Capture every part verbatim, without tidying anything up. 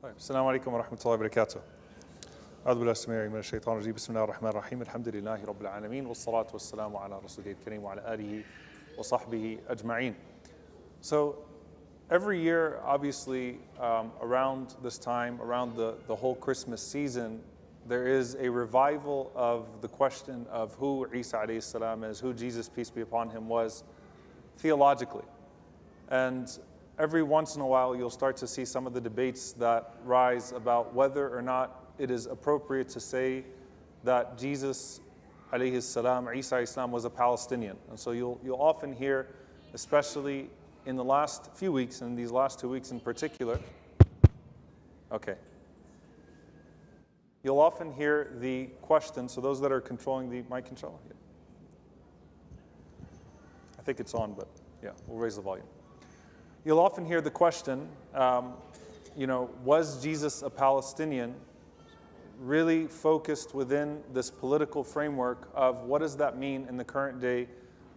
Assalamu alaikum wa rahmatullahi wa barakatuh. أعوذ بالله السميع العليم من الشيطان الرجيم بسم الله الرحمن الرحيم الحمد لله رب العالمين والصلاة والسلام على رسوله الكريم وعلى آله وصحبه أجمعين. So every year, obviously, um, around this time, around the, the whole Christmas season, there is a revival of the question of who Isa alayhi salam is, who Jesus, peace be upon him, was theologically. And every once in a while, you'll start to see some of the debates that rise about whether or not it is appropriate to say that Jesus, alayhi salam, Isa Islam, was a Palestinian. And so you'll, you'll often hear, especially in the last few weeks, and these last two weeks in particular, okay, you'll often hear the question, so those that are controlling the mic, inshallah. Yeah. I think it's on, but yeah, we'll raise the volume. You'll often hear the question, um, you know, was Jesus a Palestinian, really focused within this political framework of what does that mean in the current day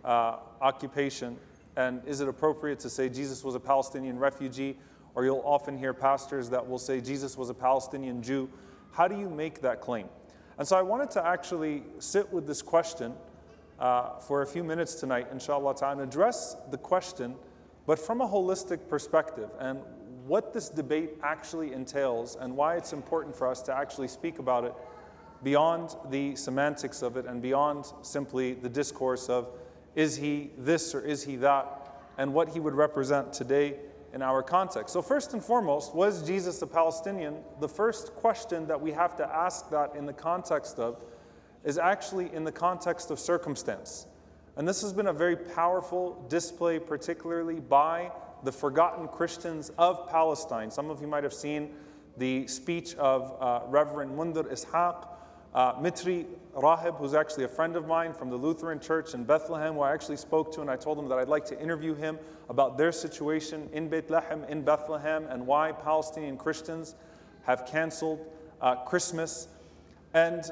uh, occupation, and is it appropriate to say Jesus was a Palestinian refugee, or you'll often hear pastors that will say Jesus was a Palestinian Jew. How do you make that claim? And so I wanted to actually sit with this question uh, for a few minutes tonight, inshallah ta'ala, and address the question, but from a holistic perspective, and what this debate actually entails and why it's important for us to actually speak about it beyond the semantics of it and beyond simply the discourse of is he this or is he that, and what he would represent today in our context. So first and foremost, was Jesus a Palestinian? The first question that we have to ask that in the context of is actually in the context of circumstance. And this has been a very powerful display, particularly by the forgotten Christians of Palestine. Some of you might have seen the speech of uh, Reverend Munther Isaac, uh, Mitri Rahib, who's actually a friend of mine from the Lutheran Church in Bethlehem, who I actually spoke to, and I told him that I'd like to interview him about their situation in Bethlehem, in Bethlehem, and why Palestinian Christians have canceled uh, Christmas. And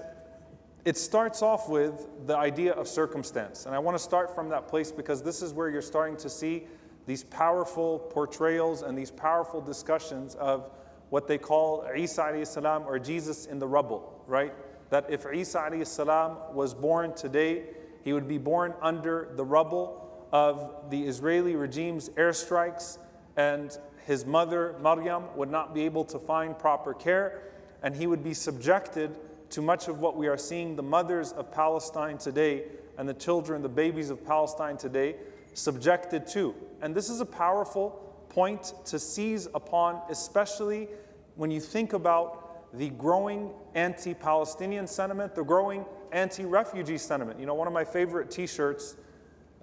it starts off with the idea of circumstance. And I want to start from that place because this is where you're starting to see these powerful portrayals and these powerful discussions of what they call Isa alayhi salam, or Jesus in the rubble, right? That if Isa alayhi salam was born today, he would be born under the rubble of the Israeli regime's airstrikes, and his mother, Maryam, would not be able to find proper care, and he would be subjected to much of what we are seeing the mothers of Palestine today and the children, the babies of Palestine today, subjected to. And this is a powerful point to seize upon, especially when you think about the growing anti-Palestinian sentiment, the growing anti-refugee sentiment. You know, one of my favorite t-shirts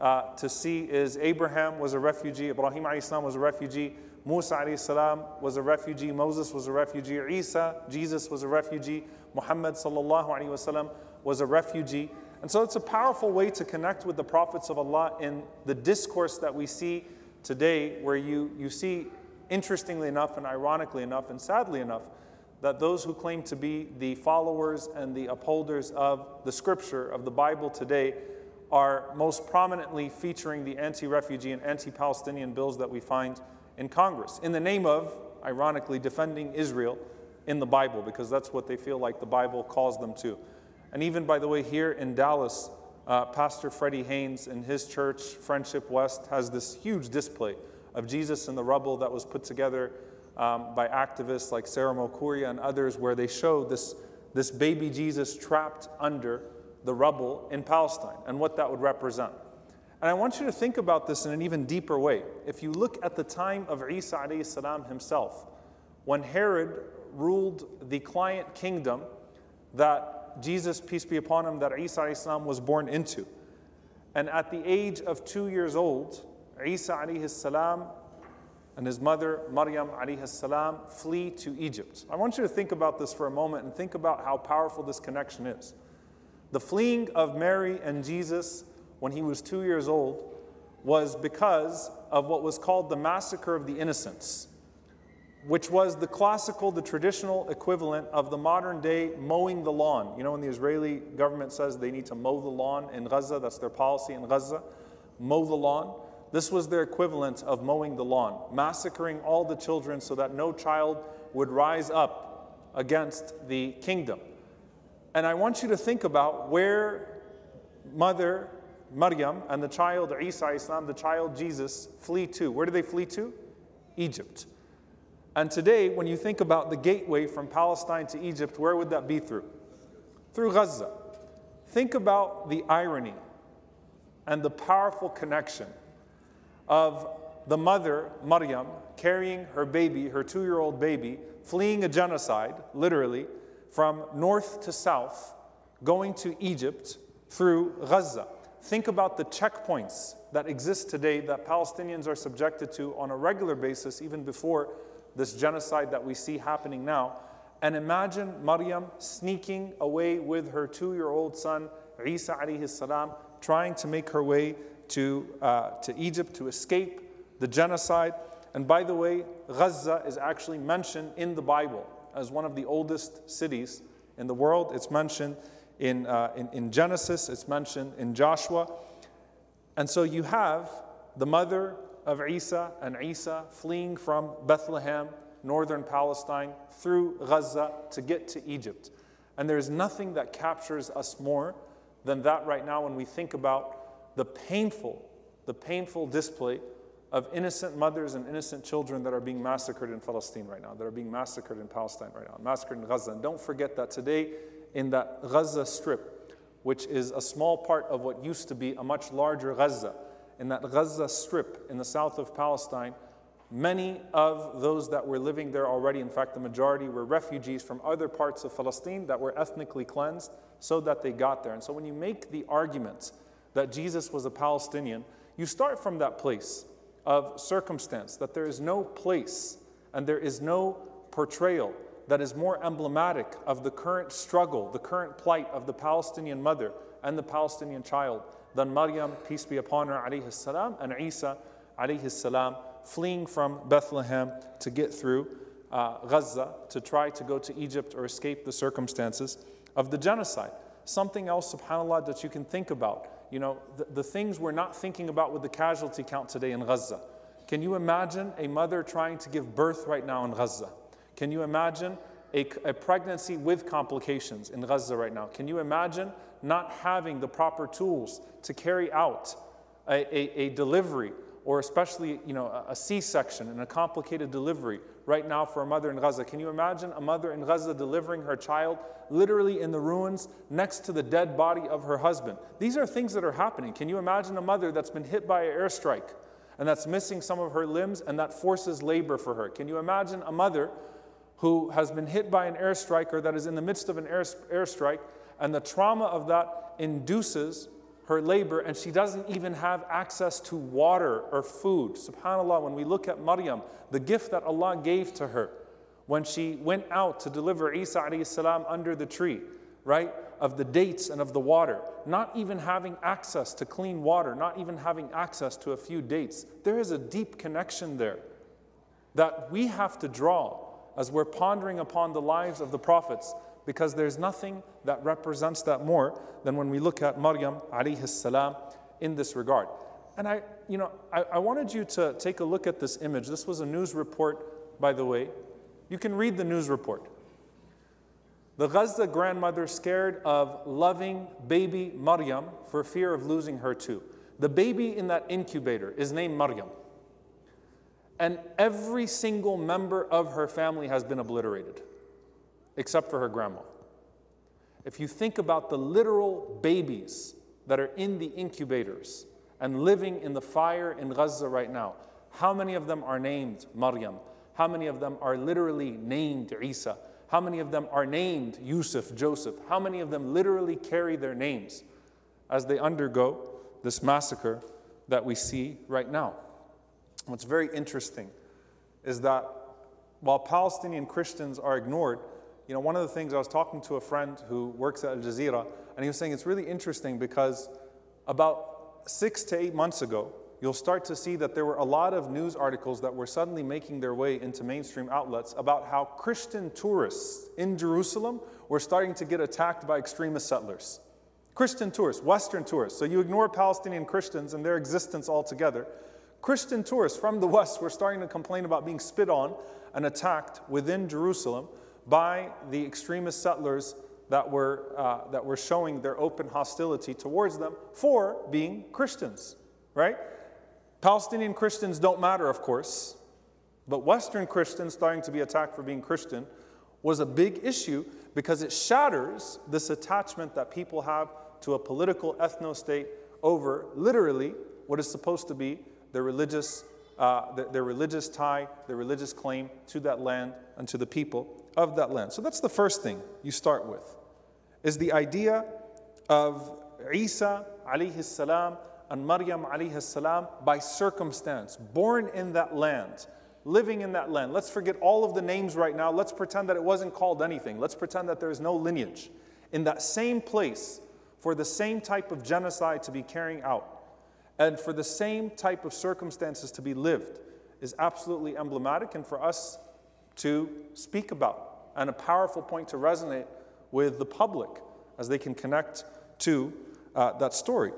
uh, to see is Abraham was a refugee, Ibrahim alayhi salam was a refugee, Musa alayhi salam was a refugee, Moses was a refugee, Isa, Jesus was a refugee, Muhammad sallallahu alayhi wa sallam was a refugee. And so it's a powerful way to connect with the prophets of Allah in the discourse that we see today, where you, you see, interestingly enough and ironically enough and sadly enough, that those who claim to be the followers and the upholders of the scripture, of the Bible today, are most prominently featuring the anti-refugee and anti-Palestinian bills that we find in Congress, in the name of, ironically, defending Israel in the Bible, because that's what they feel like the Bible calls them to. And even, by the way, here in Dallas, uh, Pastor Freddie Haynes in his church, Friendship West, has this huge display of Jesus in the rubble that was put together um, by activists like Sarah Mokuria and others, where they show this, this baby Jesus trapped under the rubble in Palestine and what that would represent. And I want you to think about this in an even deeper way. If you look at the time of Isa alayhi salam himself, when Herod ruled the client kingdom that Jesus, peace be upon him, that Isa alayhi salam was born into. And at the age of two years old, Isa alayhi salam and his mother, Maryam alayhi salam, flee to Egypt. I want you to think about this for a moment and think about how powerful this connection is. The fleeing of Mary and Jesus when he was two years old was because of what was called the massacre of the innocents, which was the classical, the traditional equivalent of the modern day mowing the lawn. You know, when the Israeli government says they need to mow the lawn in Gaza, that's their policy in Gaza, mow the lawn. This was their equivalent of mowing the lawn, massacring all the children so that no child would rise up against the kingdom. And I want you to think about where Mother Maryam and the child Isa, Islam, the child Jesus, flee to. Where do they flee to? Egypt. And today, when you think about the gateway from Palestine to Egypt, where would that be through? Through Gaza. Think about the irony and the powerful connection of the mother, Maryam, carrying her baby, her two-year-old baby, fleeing a genocide, literally, from north to south, going to Egypt through Gaza. Think about the checkpoints that exist today that Palestinians are subjected to on a regular basis, even before this genocide that we see happening now. And imagine Maryam sneaking away with her two-year-old son, Isa alayhi salam, trying to make her way to, uh, to Egypt to escape the genocide. And by the way, Gaza is actually mentioned in the Bible as one of the oldest cities in the world. It's mentioned in, uh, in, in Genesis, it's mentioned in Joshua. And so you have the mother of Isa and Isa fleeing from Bethlehem, northern Palestine, through Gaza to get to Egypt. And there is nothing that captures us more than that right now when we think about the painful, the painful display of innocent mothers and innocent children that are being massacred in Palestine right now, that are being massacred in Palestine right now, massacred in Gaza. And don't forget that today in that Gaza Strip, which is a small part of what used to be a much larger Gaza, in that Gaza Strip in the south of Palestine, many of those that were living there already, in fact, the majority were refugees from other parts of Palestine that were ethnically cleansed so that they got there. And so when you make the argument that Jesus was a Palestinian, you start from that place of circumstance, that there is no place and there is no portrayal that is more emblematic of the current struggle, the current plight of the Palestinian mother and the Palestinian child than Maryam, peace be upon her, alayhi salam, and Isa, alayhi salam, fleeing from Bethlehem to get through uh, Gaza to try to go to Egypt or escape the circumstances of the genocide. Something else, subhanAllah, that you can think about. You know, the, the things we're not thinking about with the casualty count today in Gaza. Can you imagine a mother trying to give birth right now in Gaza? Can you imagine a, a pregnancy with complications in Gaza right now? Can you imagine not having the proper tools to carry out a, a, a delivery, or especially, you know, a C-section and a complicated delivery right now for a mother in Gaza? Can you imagine a mother in Gaza delivering her child literally in the ruins next to the dead body of her husband? These are things that are happening. Can you imagine a mother that's been hit by an airstrike and that's missing some of her limbs and that forces labor for her? Can you imagine a mother who has been hit by an airstrike or that is in the midst of an airstrike and the trauma of that induces her labor, and she doesn't even have access to water or food? SubhanAllah, when we look at Maryam, the gift that Allah gave to her when she went out to deliver Isa alayhi salam under the tree, right, of the dates and of the water, not even having access to clean water, not even having access to a few dates. There is a deep connection there that we have to draw as we're pondering upon the lives of the prophets, because there's nothing that represents that more than when we look at Maryam alayhi salam in this regard. And I, you know, I, I wanted you to take a look at this image. This was a news report, by the way. You can read the news report. The Gaza grandmother scared of loving baby Maryam for fear of losing her too. The baby in that incubator is named Maryam. And every single member of her family has been obliterated, except for her grandma. If you think about the literal babies that are in the incubators and living in the fire in Gaza right now, how many of them are named Maryam? How many of them are literally named Isa? How many of them are named Yusuf, Joseph? How many of them literally carry their names as they undergo this massacre that we see right now? What's very interesting is that while Palestinian Christians are ignored, you know, one of the things, I was talking to a friend who works at Al Jazeera, and he was saying it's really interesting because about six to eight months ago, you'll start to see that there were a lot of news articles that were suddenly making their way into mainstream outlets about how Christian tourists in Jerusalem were starting to get attacked by extremist settlers. Christian tourists, Western tourists. So you ignore Palestinian Christians and their existence altogether. Christian tourists from the West were starting to complain about being spit on and attacked within Jerusalem by the extremist settlers that were, uh, that were showing their open hostility towards them for being Christians, right? Palestinian Christians don't matter, of course, but Western Christians starting to be attacked for being Christian was a big issue because it shatters this attachment that people have to a political ethno-state over literally what is supposed to be their religious, uh, their, their religious tie, their religious claim to that land and to the people of that land. So that's the first thing you start with, is the idea of Isa alayhi salam and Maryam alayhi salam by circumstance, born in that land, living in that land. Let's forget all of the names right now. Let's pretend that it wasn't called anything. Let's pretend that there is no lineage. In that same place, for the same type of genocide to be carrying out, and for the same type of circumstances to be lived, is absolutely emblematic, and for us to speak about, and a powerful point to resonate with the public as they can connect to uh, that story.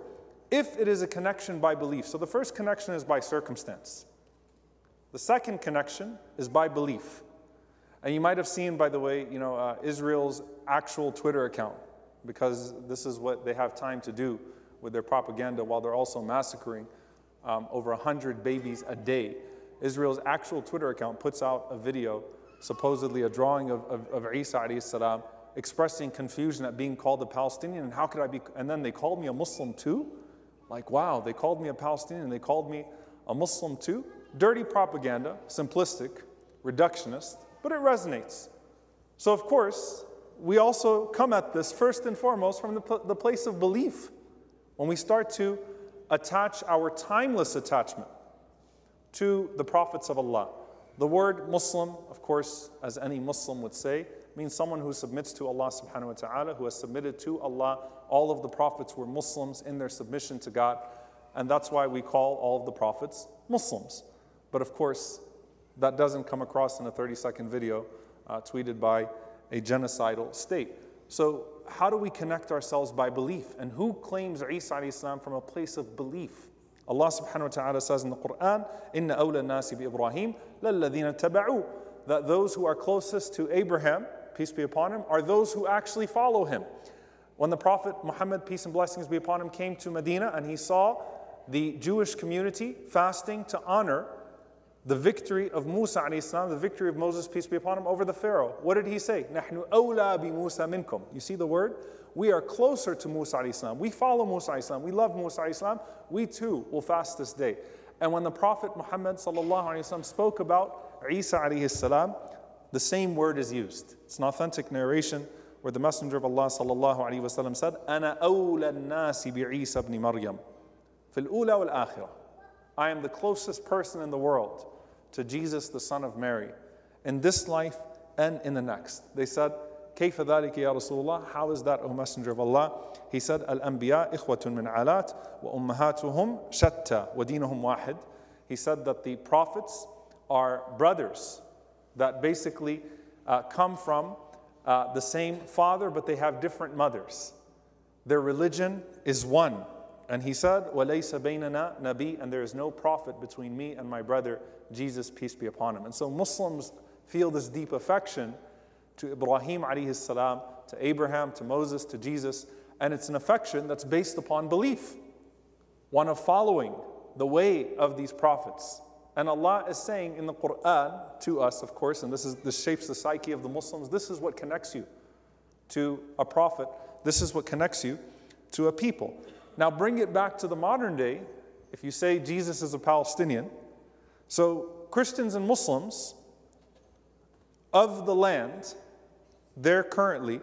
If it is a connection by belief. So the first connection is by circumstance. The second connection is by belief. And you might have seen, by the way, you know, uh, Israel's actual Twitter account, because this is what they have time to do with their propaganda while they're also massacring um, over one hundred babies a day. Israel's actual Twitter account puts out a video, supposedly a drawing of, of, of Isa alayhi salam, expressing confusion at being called a Palestinian, and how could I be, and then they called me a Muslim too? Like, wow, they called me a Palestinian, they called me a Muslim too? Dirty propaganda, simplistic, reductionist, but it resonates. So of course, we also come at this first and foremost from the, the place of belief. When we start to attach our timeless attachment to the prophets of Allah. The word Muslim, of course, as any Muslim would say, means someone who submits to Allah subhanahu wa ta'ala, who has submitted to Allah. All of the prophets were Muslims in their submission to God, and that's why we call all of the prophets Muslims. But of course, that doesn't come across in a thirty-second video uh, tweeted by a genocidal state. So how do we connect ourselves by belief? And who claims Isa alayhi salam from a place of belief? Allah subhanahu wa ta'ala says in the Quran, "Inna awla nasi bi Ibrahim lalladhina taba'u," that those who are closest to Abraham, peace be upon him, are those who actually follow him. When the Prophet Muhammad, peace and blessings be upon him, came to Medina and he saw the Jewish community fasting to honor the victory of Musa alayhi salam, the victory of Moses, peace be upon him, over the Pharaoh. What did he say? "Nahnu awla bi Musa minkum." You see the word? We are closer to Musa alayhi salam. We follow Musa alayhi salam. We love Musa alayhi salam. We too will fast this day. And when the Prophet Muhammad sallallahu alayhi wasallam spoke about Isa alayhi salam, the same word is used. It's an authentic narration where the Messenger of Allah sallallahu alayhi wasallam said, "Ana awla an-nasi bi Isa ibn Maryam, fil ula wal akhirah." I am the closest person in the world to Jesus, the son of Mary, in this life and in the next. They said, كَيْفَ ذَلِكَ يَا رَسُولُ اللَّهِ How is that, O Messenger of Allah? He said, الْأَنْبِيَاء إِخْوَةٌ مِنْ عَلَاتٍ وَأُمَّهَاتُهُمْ شَتَّى وَدِينُهُمْ وَاحِدٌ He said that the prophets are brothers that basically uh, come from uh, the same father, but they have different mothers. Their religion is one. And he said, وَلَيْسَ بَيْنَنَا نَبِيٌّ And there is no prophet between me and my brother, Jesus, peace be upon him. And so Muslims feel this deep affection to Ibrahim alayhi salam, to Abraham, to Moses, to Jesus. And it's an affection that's based upon belief, one of following the way of these prophets. And Allah is saying in the Quran to us, of course, and this, is, this shapes the psyche of the Muslims, this is what connects you to a prophet. This is what connects you to a people. Now bring it back to the modern day, if you say Jesus is a Palestinian. So Christians and Muslims of the land, there currently,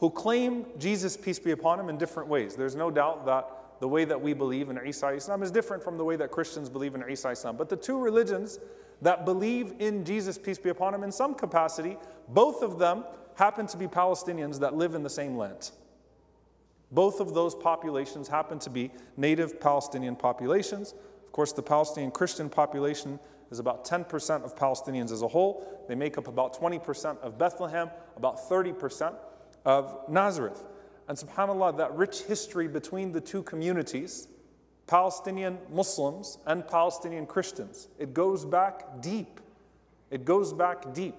who claim Jesus, peace be upon him, in different ways. There's no doubt that the way that we believe in Isa Islam is different from the way that Christians believe in Isa Islam. But the two religions that believe in Jesus, peace be upon him, in some capacity, both of them happen to be Palestinians that live in the same land. Both of those populations happen to be native Palestinian populations. Of course, the Palestinian Christian population is about ten percent of Palestinians as a whole. They make up about twenty percent of Bethlehem, about thirty percent of Nazareth. And subhanAllah, that rich history between the two communities Palestinian Muslims and Palestinian Christians. It goes back deep. It goes back deep.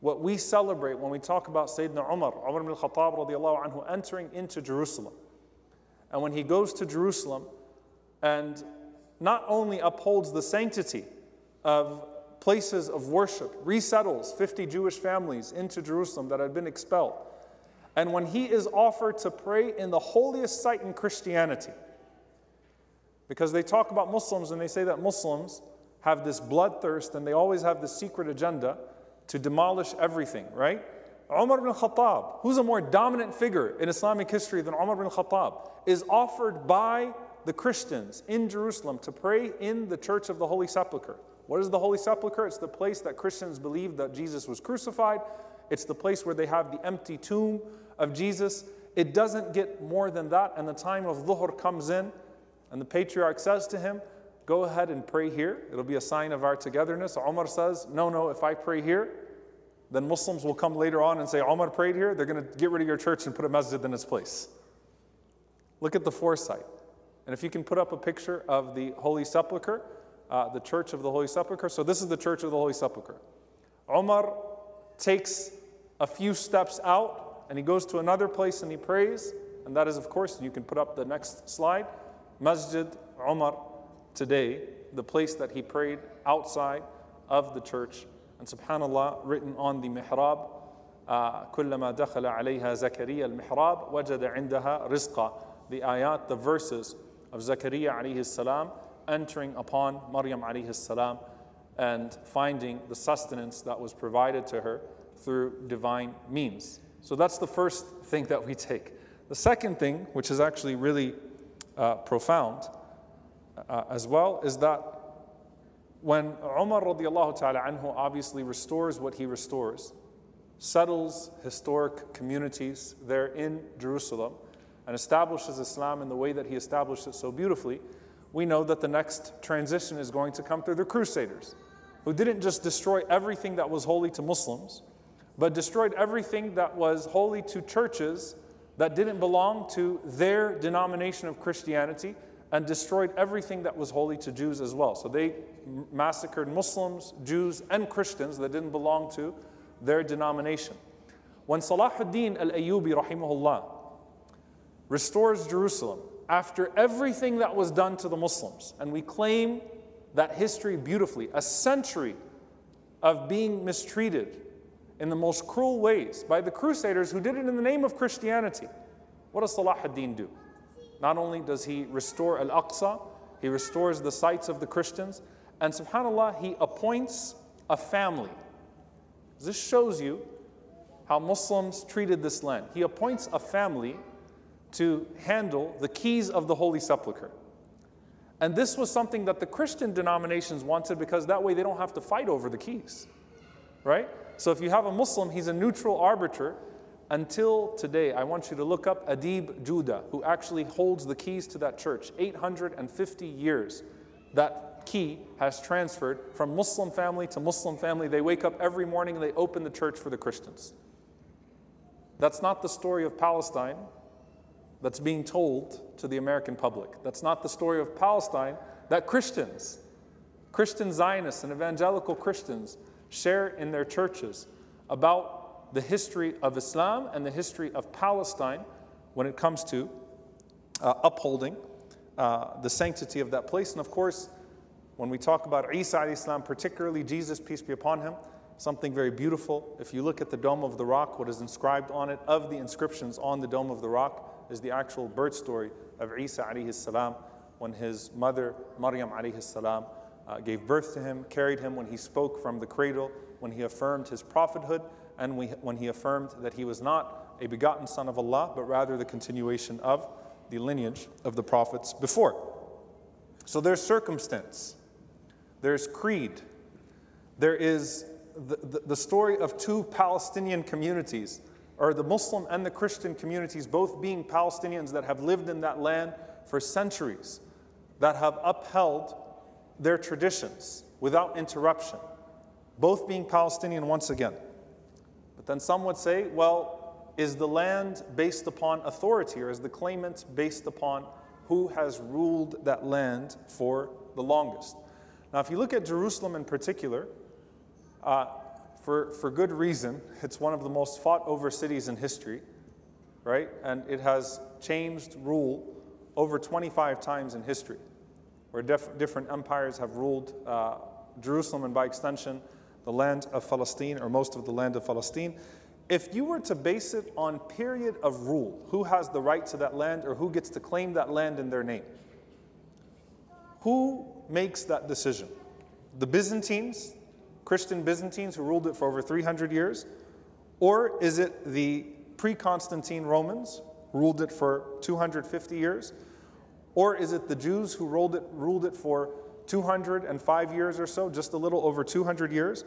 What we celebrate when we talk about Sayyidina Umar, Umar ibn al-Khattab radiallahu anhu, entering into Jerusalem. And when he goes to Jerusalem and not only upholds the sanctity of places of worship, resettles fifty Jewish families into Jerusalem that had been expelled. And when he is offered to pray in the holiest site in Christianity, because they talk about Muslims and they say that Muslims have this bloodthirst and they always have this secret agenda to demolish everything, right? Umar ibn al-Khattab, who's a more dominant figure in Islamic history than Umar ibn al-Khattab, is offered by the Christians in Jerusalem to pray in the Church of the Holy Sepulchre. What is the Holy Sepulchre? It's the place that Christians believe that Jesus was crucified. It's the place where they have the empty tomb of Jesus. It doesn't get more than that. And the time of Dhuhr comes in, and the patriarch says to him, go ahead and pray here. It'll be a sign of our togetherness. Umar says, no, no, if I pray here, then Muslims will come later on and say, Umar prayed here. They're going to get rid of your church and put a masjid in its place. Look at the foresight. And if you can put up a picture of the Holy Sepulchre, uh, the Church of the Holy Sepulchre. So this is the Church of the Holy Sepulchre. Umar takes a few steps out, and he goes to another place and he prays. And that is, of course, you can put up the next slide, Masjid Umar today, the place that he prayed outside of the church. And subhanAllah, written on the mihrab, uh, كُلَّمَا دَخَلَ عَلَيْهَا زَكَرِيَّا الْمِحْرَابَ وَجَدَ عِنْدَهَا رِزْقًا. The ayat, the verses of Zakaria alayhi salam entering upon Maryam alayhi salam and finding the sustenance that was provided to her through divine means. So that's the first thing that we take. The second thing, which is actually really uh, profound uh, as well, is that when Umar radiallahu ta'ala anhu obviously restores what he restores, settles historic communities there in Jerusalem, and establishes Islam in the way that he established it so beautifully, we know that the next transition is going to come through the Crusaders, who didn't just destroy everything that was holy to Muslims, but destroyed everything that was holy to churches that didn't belong to their denomination of Christianity, and destroyed everything that was holy to Jews as well. So they massacred Muslims, Jews, and Christians that didn't belong to their denomination. When Salahuddin al-Ayyubi, rahimahullah, restores Jerusalem after everything that was done to the Muslims, and we claim that history beautifully, a century of being mistreated in the most cruel ways by the Crusaders who did it in the name of Christianity. What does Salah ad-Din do? Not only does he restore Al-Aqsa, he restores the sites of the Christians, and subhanAllah, he appoints a family. This shows you how Muslims treated this land. He appoints a family to handle the keys of the Holy Sepulchre. And this was something that the Christian denominations wanted, because that way they don't have to fight over the keys, right? So if you have a Muslim, he's a neutral arbiter. Until today, I want you to look up Adib Judah, who actually holds the keys to that church. eight hundred fifty years that key has transferred from Muslim family to Muslim family. They wake up every morning and they open the church for the Christians. That's not the story of Palestine that's being told to the American public. That's not the story of Palestine that Christians, Christian Zionists and evangelical Christians share in their churches about the history of Islam and the history of Palestine when it comes to uh, upholding uh, the sanctity of that place. And of course, when we talk about Isa alayhi salam, particularly Jesus, peace be upon him, something very beautiful. If you look at the Dome of the Rock, what is inscribed on it, of the inscriptions on the Dome of the Rock, is the actual birth story of Isa alayhi salam, when his mother, Maryam alayhi salam, uh, gave birth to him, carried him when he spoke from the cradle, when he affirmed his prophethood, and we, when he affirmed that he was not a begotten son of Allah, but rather the continuation of the lineage of the prophets before. So there's circumstance, there's creed, there is the, the, the story of two Palestinian communities, or the Muslim and the Christian communities, both being Palestinians that have lived in that land for centuries, that have upheld their traditions without interruption, both being Palestinian once again. But then some would say, well, is the land based upon authority, or is the claimant based upon who has ruled that land for the longest. Now, if you look at Jerusalem in particular, uh, for, for good reason, it's one of the most fought over cities in history, right? And it has changed rule over twenty-five times in history, where def different empires have ruled uh, Jerusalem and by extension, the land of Palestine, or most of the land of Palestine. If you were to base it on period of rule, who has the right to that land or who gets to claim that land in their name? Who makes that decision? The Byzantines, Christian Byzantines who ruled it for over three hundred years? Or is it the pre-Constantine Romans who ruled it for two hundred fifty years? Or is it the Jews who ruled it, ruled it for two hundred five years or so, just a little over two hundred years?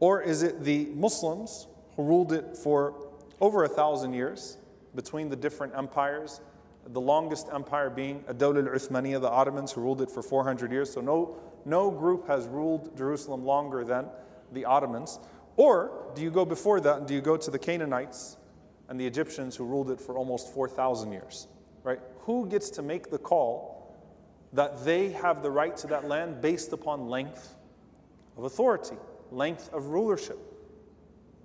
Or is it the Muslims who ruled it for over a thousand years between the different empires, the longest empire being Ad-Dawla al-Uthmaniyya, the Ottomans, who ruled it for four hundred years. So no, no group has ruled Jerusalem longer than the Ottomans. Or do you go before that and do you go to the Canaanites and the Egyptians who ruled it for almost four thousand years, right? Who gets to make the call that they have the right to that land based upon length of authority, length of rulership?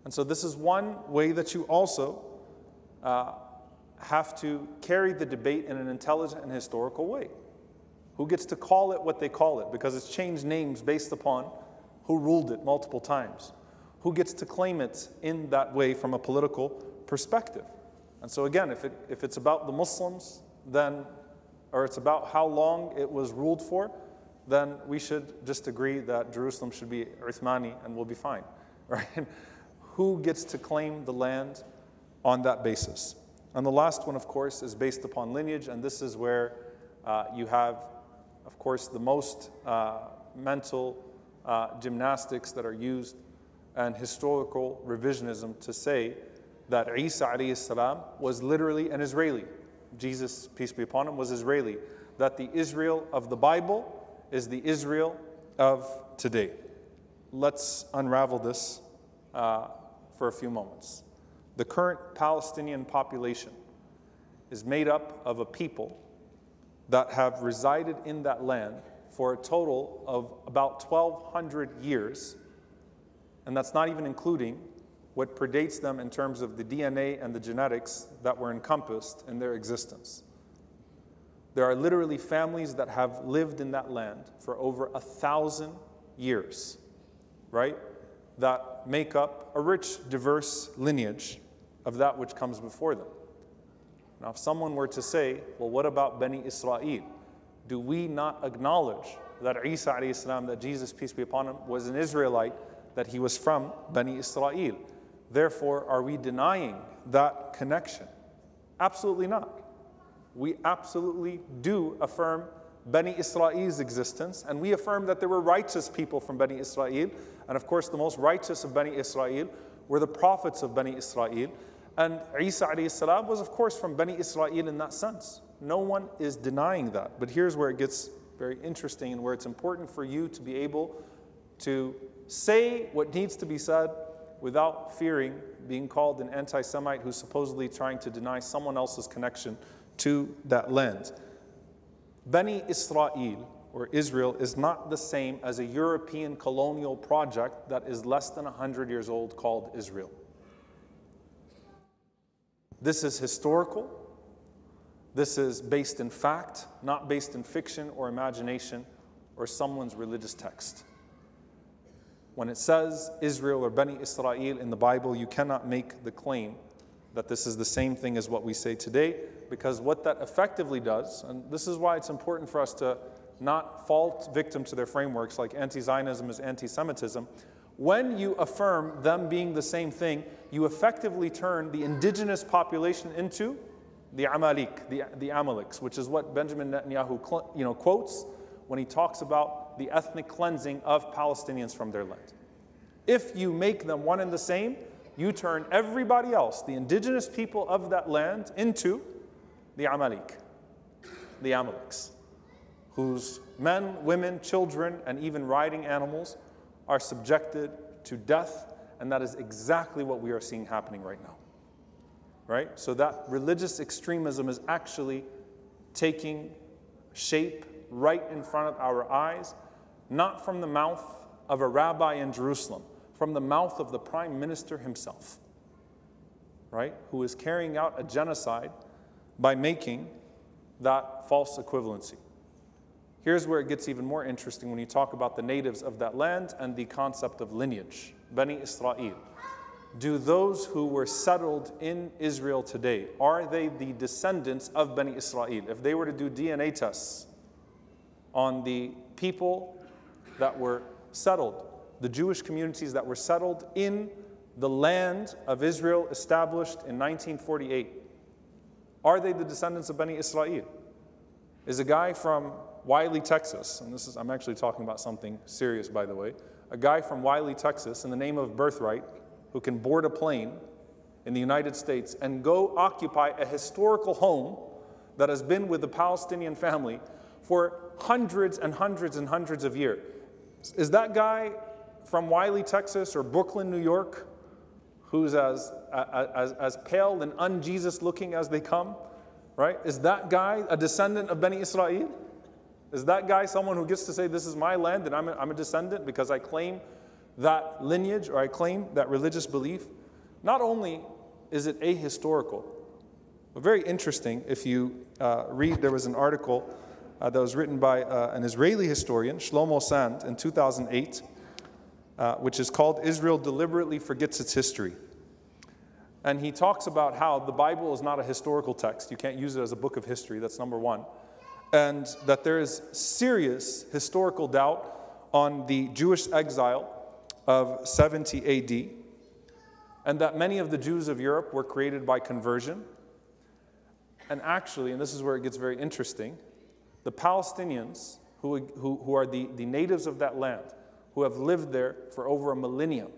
And so this is one way that you also uh, have to carry the debate in an intelligent and historical way. Who gets to call it what they call it? Because it's changed names based upon who ruled it multiple times. Who gets to claim it in that way from a political perspective? And so again, if, it, if it's about the Muslims, then, or it's about how long it was ruled for, then we should just agree that Jerusalem should be Uthmani and we'll be fine, right? Who gets to claim the land on that basis? And the last one, of course, is based upon lineage, and this is where uh, you have, of course, the most uh, mental uh, gymnastics that are used and historical revisionism to say that Isa alayhi salam was literally an Israeli. Jesus, peace be upon him, was Israeli. That the Israel of the Bible is the Israel of today. Let's unravel this Uh, for a few moments. The current Palestinian population is made up of a people that have resided in that land for a total of about twelve hundred years, and that's not even including what predates them in terms of the D N A and the genetics that were encompassed in their existence. There are literally families that have lived in that land for over a thousand years, right? That make up a rich, diverse lineage of that which comes before them. Now, if someone were to say, well, what about Bani Israel? Do we not acknowledge that Isa alayhi salam, that Jesus, peace be upon him, was an Israelite, that he was from Bani Israel? Therefore, are we denying that connection? Absolutely not. We absolutely do affirm Bani Israel's existence, and we affirm that there were righteous people from Bani Israel, and of course the most righteous of Bani Israel were the prophets of Bani Israel, and Isa alayhi salam was of course from Bani Israel in that sense. No one is denying that, but here's where it gets very interesting and where it's important for you to be able to say what needs to be said without fearing being called an anti-Semite who's supposedly trying to deny someone else's connection to that land. Bani Israel, or Israel, is not the same as a European colonial project that is less than one hundred years old called Israel. This is historical. This is based in fact, not based in fiction or imagination or someone's religious text. When it says Israel or Bani Israel in the Bible, you cannot make the claim that this is the same thing as what we say today, because what that effectively does, and this is why it's important for us to not fall victim to their frameworks like anti-Zionism is anti-Semitism, when you affirm them being the same thing, you effectively turn the indigenous population into the Amalek, the, the Amaleks, which is what Benjamin Netanyahu you know, quotes when he talks about the ethnic cleansing of Palestinians from their land. If you make them one and the same, you turn everybody else, the indigenous people of that land, into the Amalek, the Amaleks, whose men, women, children, and even riding animals are subjected to death, and that is exactly what we are seeing happening right now, right? So that religious extremism is actually taking shape right in front of our eyes, not from the mouth of a rabbi in Jerusalem, from the mouth of the prime minister himself, right, who is carrying out a genocide by making that false equivalency. Here's where it gets even more interesting when you talk about the natives of that land and the concept of lineage, Bani Israel. Do those who were settled in Israel today, are they the descendants of Bani Israel? If they were to do D N A tests on the people that were settled, the Jewish communities that were settled in the land of Israel established in nineteen forty-eight, are they the descendants of Bani Israel? Is a guy from Wiley, Texas, and this is, I'm actually talking about something serious, by the way, a guy from Wiley, Texas, in the name of birthright, who can board a plane in the United States and go occupy a historical home that has been with the Palestinian family for hundreds and hundreds and hundreds of years. Is that guy from Wiley, Texas, or Brooklyn, New York, who's as, as, as pale and un-Jesus looking as they come, right? Is that guy a descendant of Bani Israel? Is that guy someone who gets to say, this is my land and I'm a, I'm a descendant because I claim that lineage, or I claim that religious belief? Not only is it ahistorical, but very interesting if you uh, read, there was an article uh, that was written by uh, an Israeli historian, Shlomo Sand, in two thousand eight, uh, which is called Israel Deliberately Forgets Its History. And he talks about how the Bible is not a historical text. You can't use it as a book of history, that's number one. And that there is serious historical doubt on the Jewish exile of seventy A D, and that many of the Jews of Europe were created by conversion. And actually, and this is where it gets very interesting, the Palestinians, who, who, who are the, the natives of that land, who have lived there for over a millennium,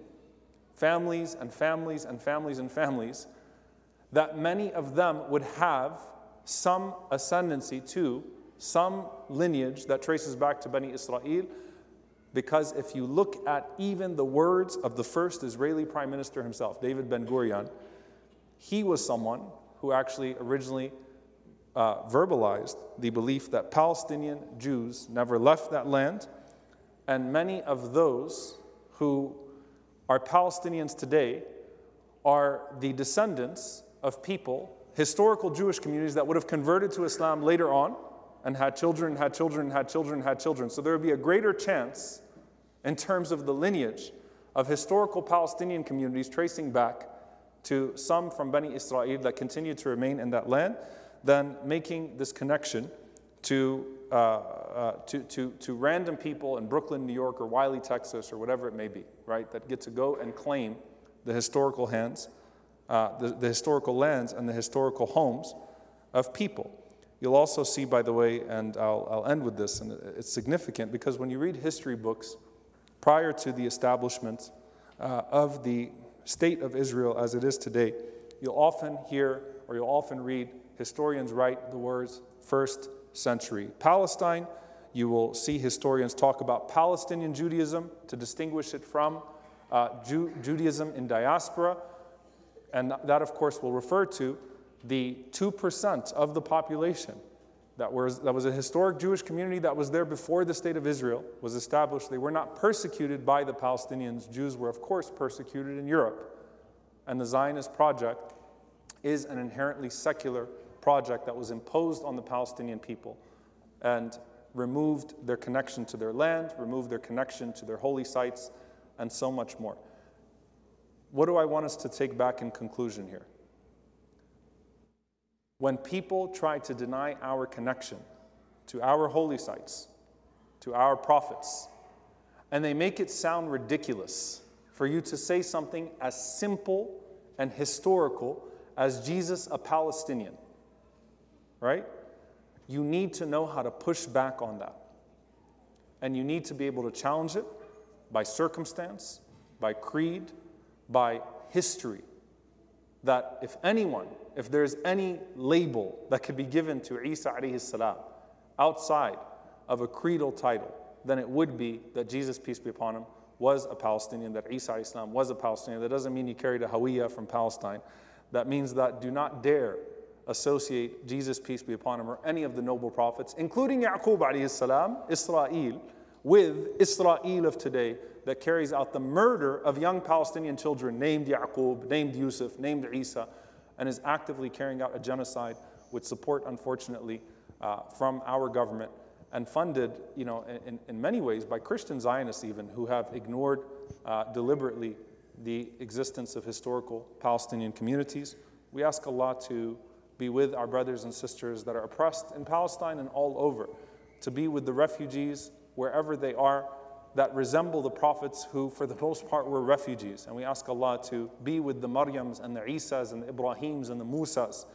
families and families and families and families, that many of them would have some ascendancy to some lineage that traces back to Bani Israel, because if you look at even the words of the first Israeli prime minister himself, David Ben-Gurion, he was someone who actually originally uh, verbalized the belief that Palestinian Jews never left that land, and many of those who are Palestinians today are the descendants of people, historical Jewish communities that would have converted to Islam later on and had children, had children, had children, had children. So there would be a greater chance in terms of the lineage of historical Palestinian communities tracing back to some from Bani Israel that continue to remain in that land than making this connection to, uh, uh, to, to, to random people in Brooklyn, New York, or Wiley, Texas, or whatever it may be, right, that get to go and claim the historical hands, uh, the, the historical lands and the historical homes of people. You'll also see, by the way, and I'll, I'll end with this, and it's significant because when you read history books prior to the establishment uh, of the state of Israel as it is today, you'll often hear or you'll often read historians write the words first century Palestine. You will see historians talk about Palestinian Judaism to distinguish it from uh, Ju- Judaism in diaspora, and that, of course, will refer to the two percent of the population that was, that was a historic Jewish community that was there before the state of Israel was established. They were not persecuted by the Palestinians. Jews were, of course, persecuted in Europe. And the Zionist project is an inherently secular project that was imposed on the Palestinian people and removed their connection to their land, removed their connection to their holy sites, and so much more. What do I want us to take back in conclusion here? When people try to deny our connection to our holy sites, to our prophets, and they make it sound ridiculous for you to say something as simple and historical as Jesus, a Palestinian, right? You need to know how to push back on that. And you need to be able to challenge it by circumstance, by creed, by history. That if anyone, if there's any label that could be given to Isa alayhi salam outside of a creedal title, then it would be that Jesus, peace be upon him, was a Palestinian, that Isa alayhi salam was a Palestinian. That doesn't mean he carried a hawiyah from Palestine. That means that do not dare associate Jesus, peace be upon him, or any of the noble prophets, including Ya'qub alayhi salam, Israel, with Israel of today that carries out the murder of young Palestinian children named Ya'qub, named Yusuf, named Isa, and is actively carrying out a genocide with support, unfortunately, uh, from our government and funded, you know, in, in many ways by Christian Zionists even, who have ignored uh, deliberately the existence of historical Palestinian communities. We ask Allah to be with our brothers and sisters that are oppressed in Palestine and all over, to be with the refugees wherever they are that resemble the prophets who, for the most part, were refugees. And we ask Allah to be with the Maryams and the Isas and the Ibrahims and the Musas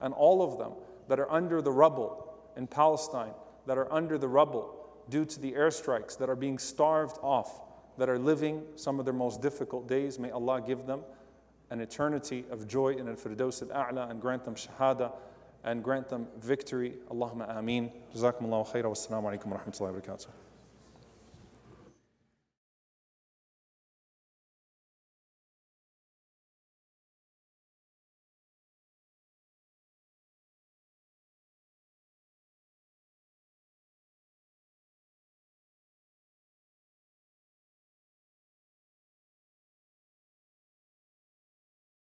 and all of them that are under the rubble in Palestine, that are under the rubble due to the airstrikes, that are being starved off, that are living some of their most difficult days. May Allah give them an eternity of joy in al-Firdaus al-A'la, and grant them shahada, and grant them victory. Allahumma ameen. Jazakumullahu khayra, wassalamu alaikum wa rahmatullahi wa barakatuh.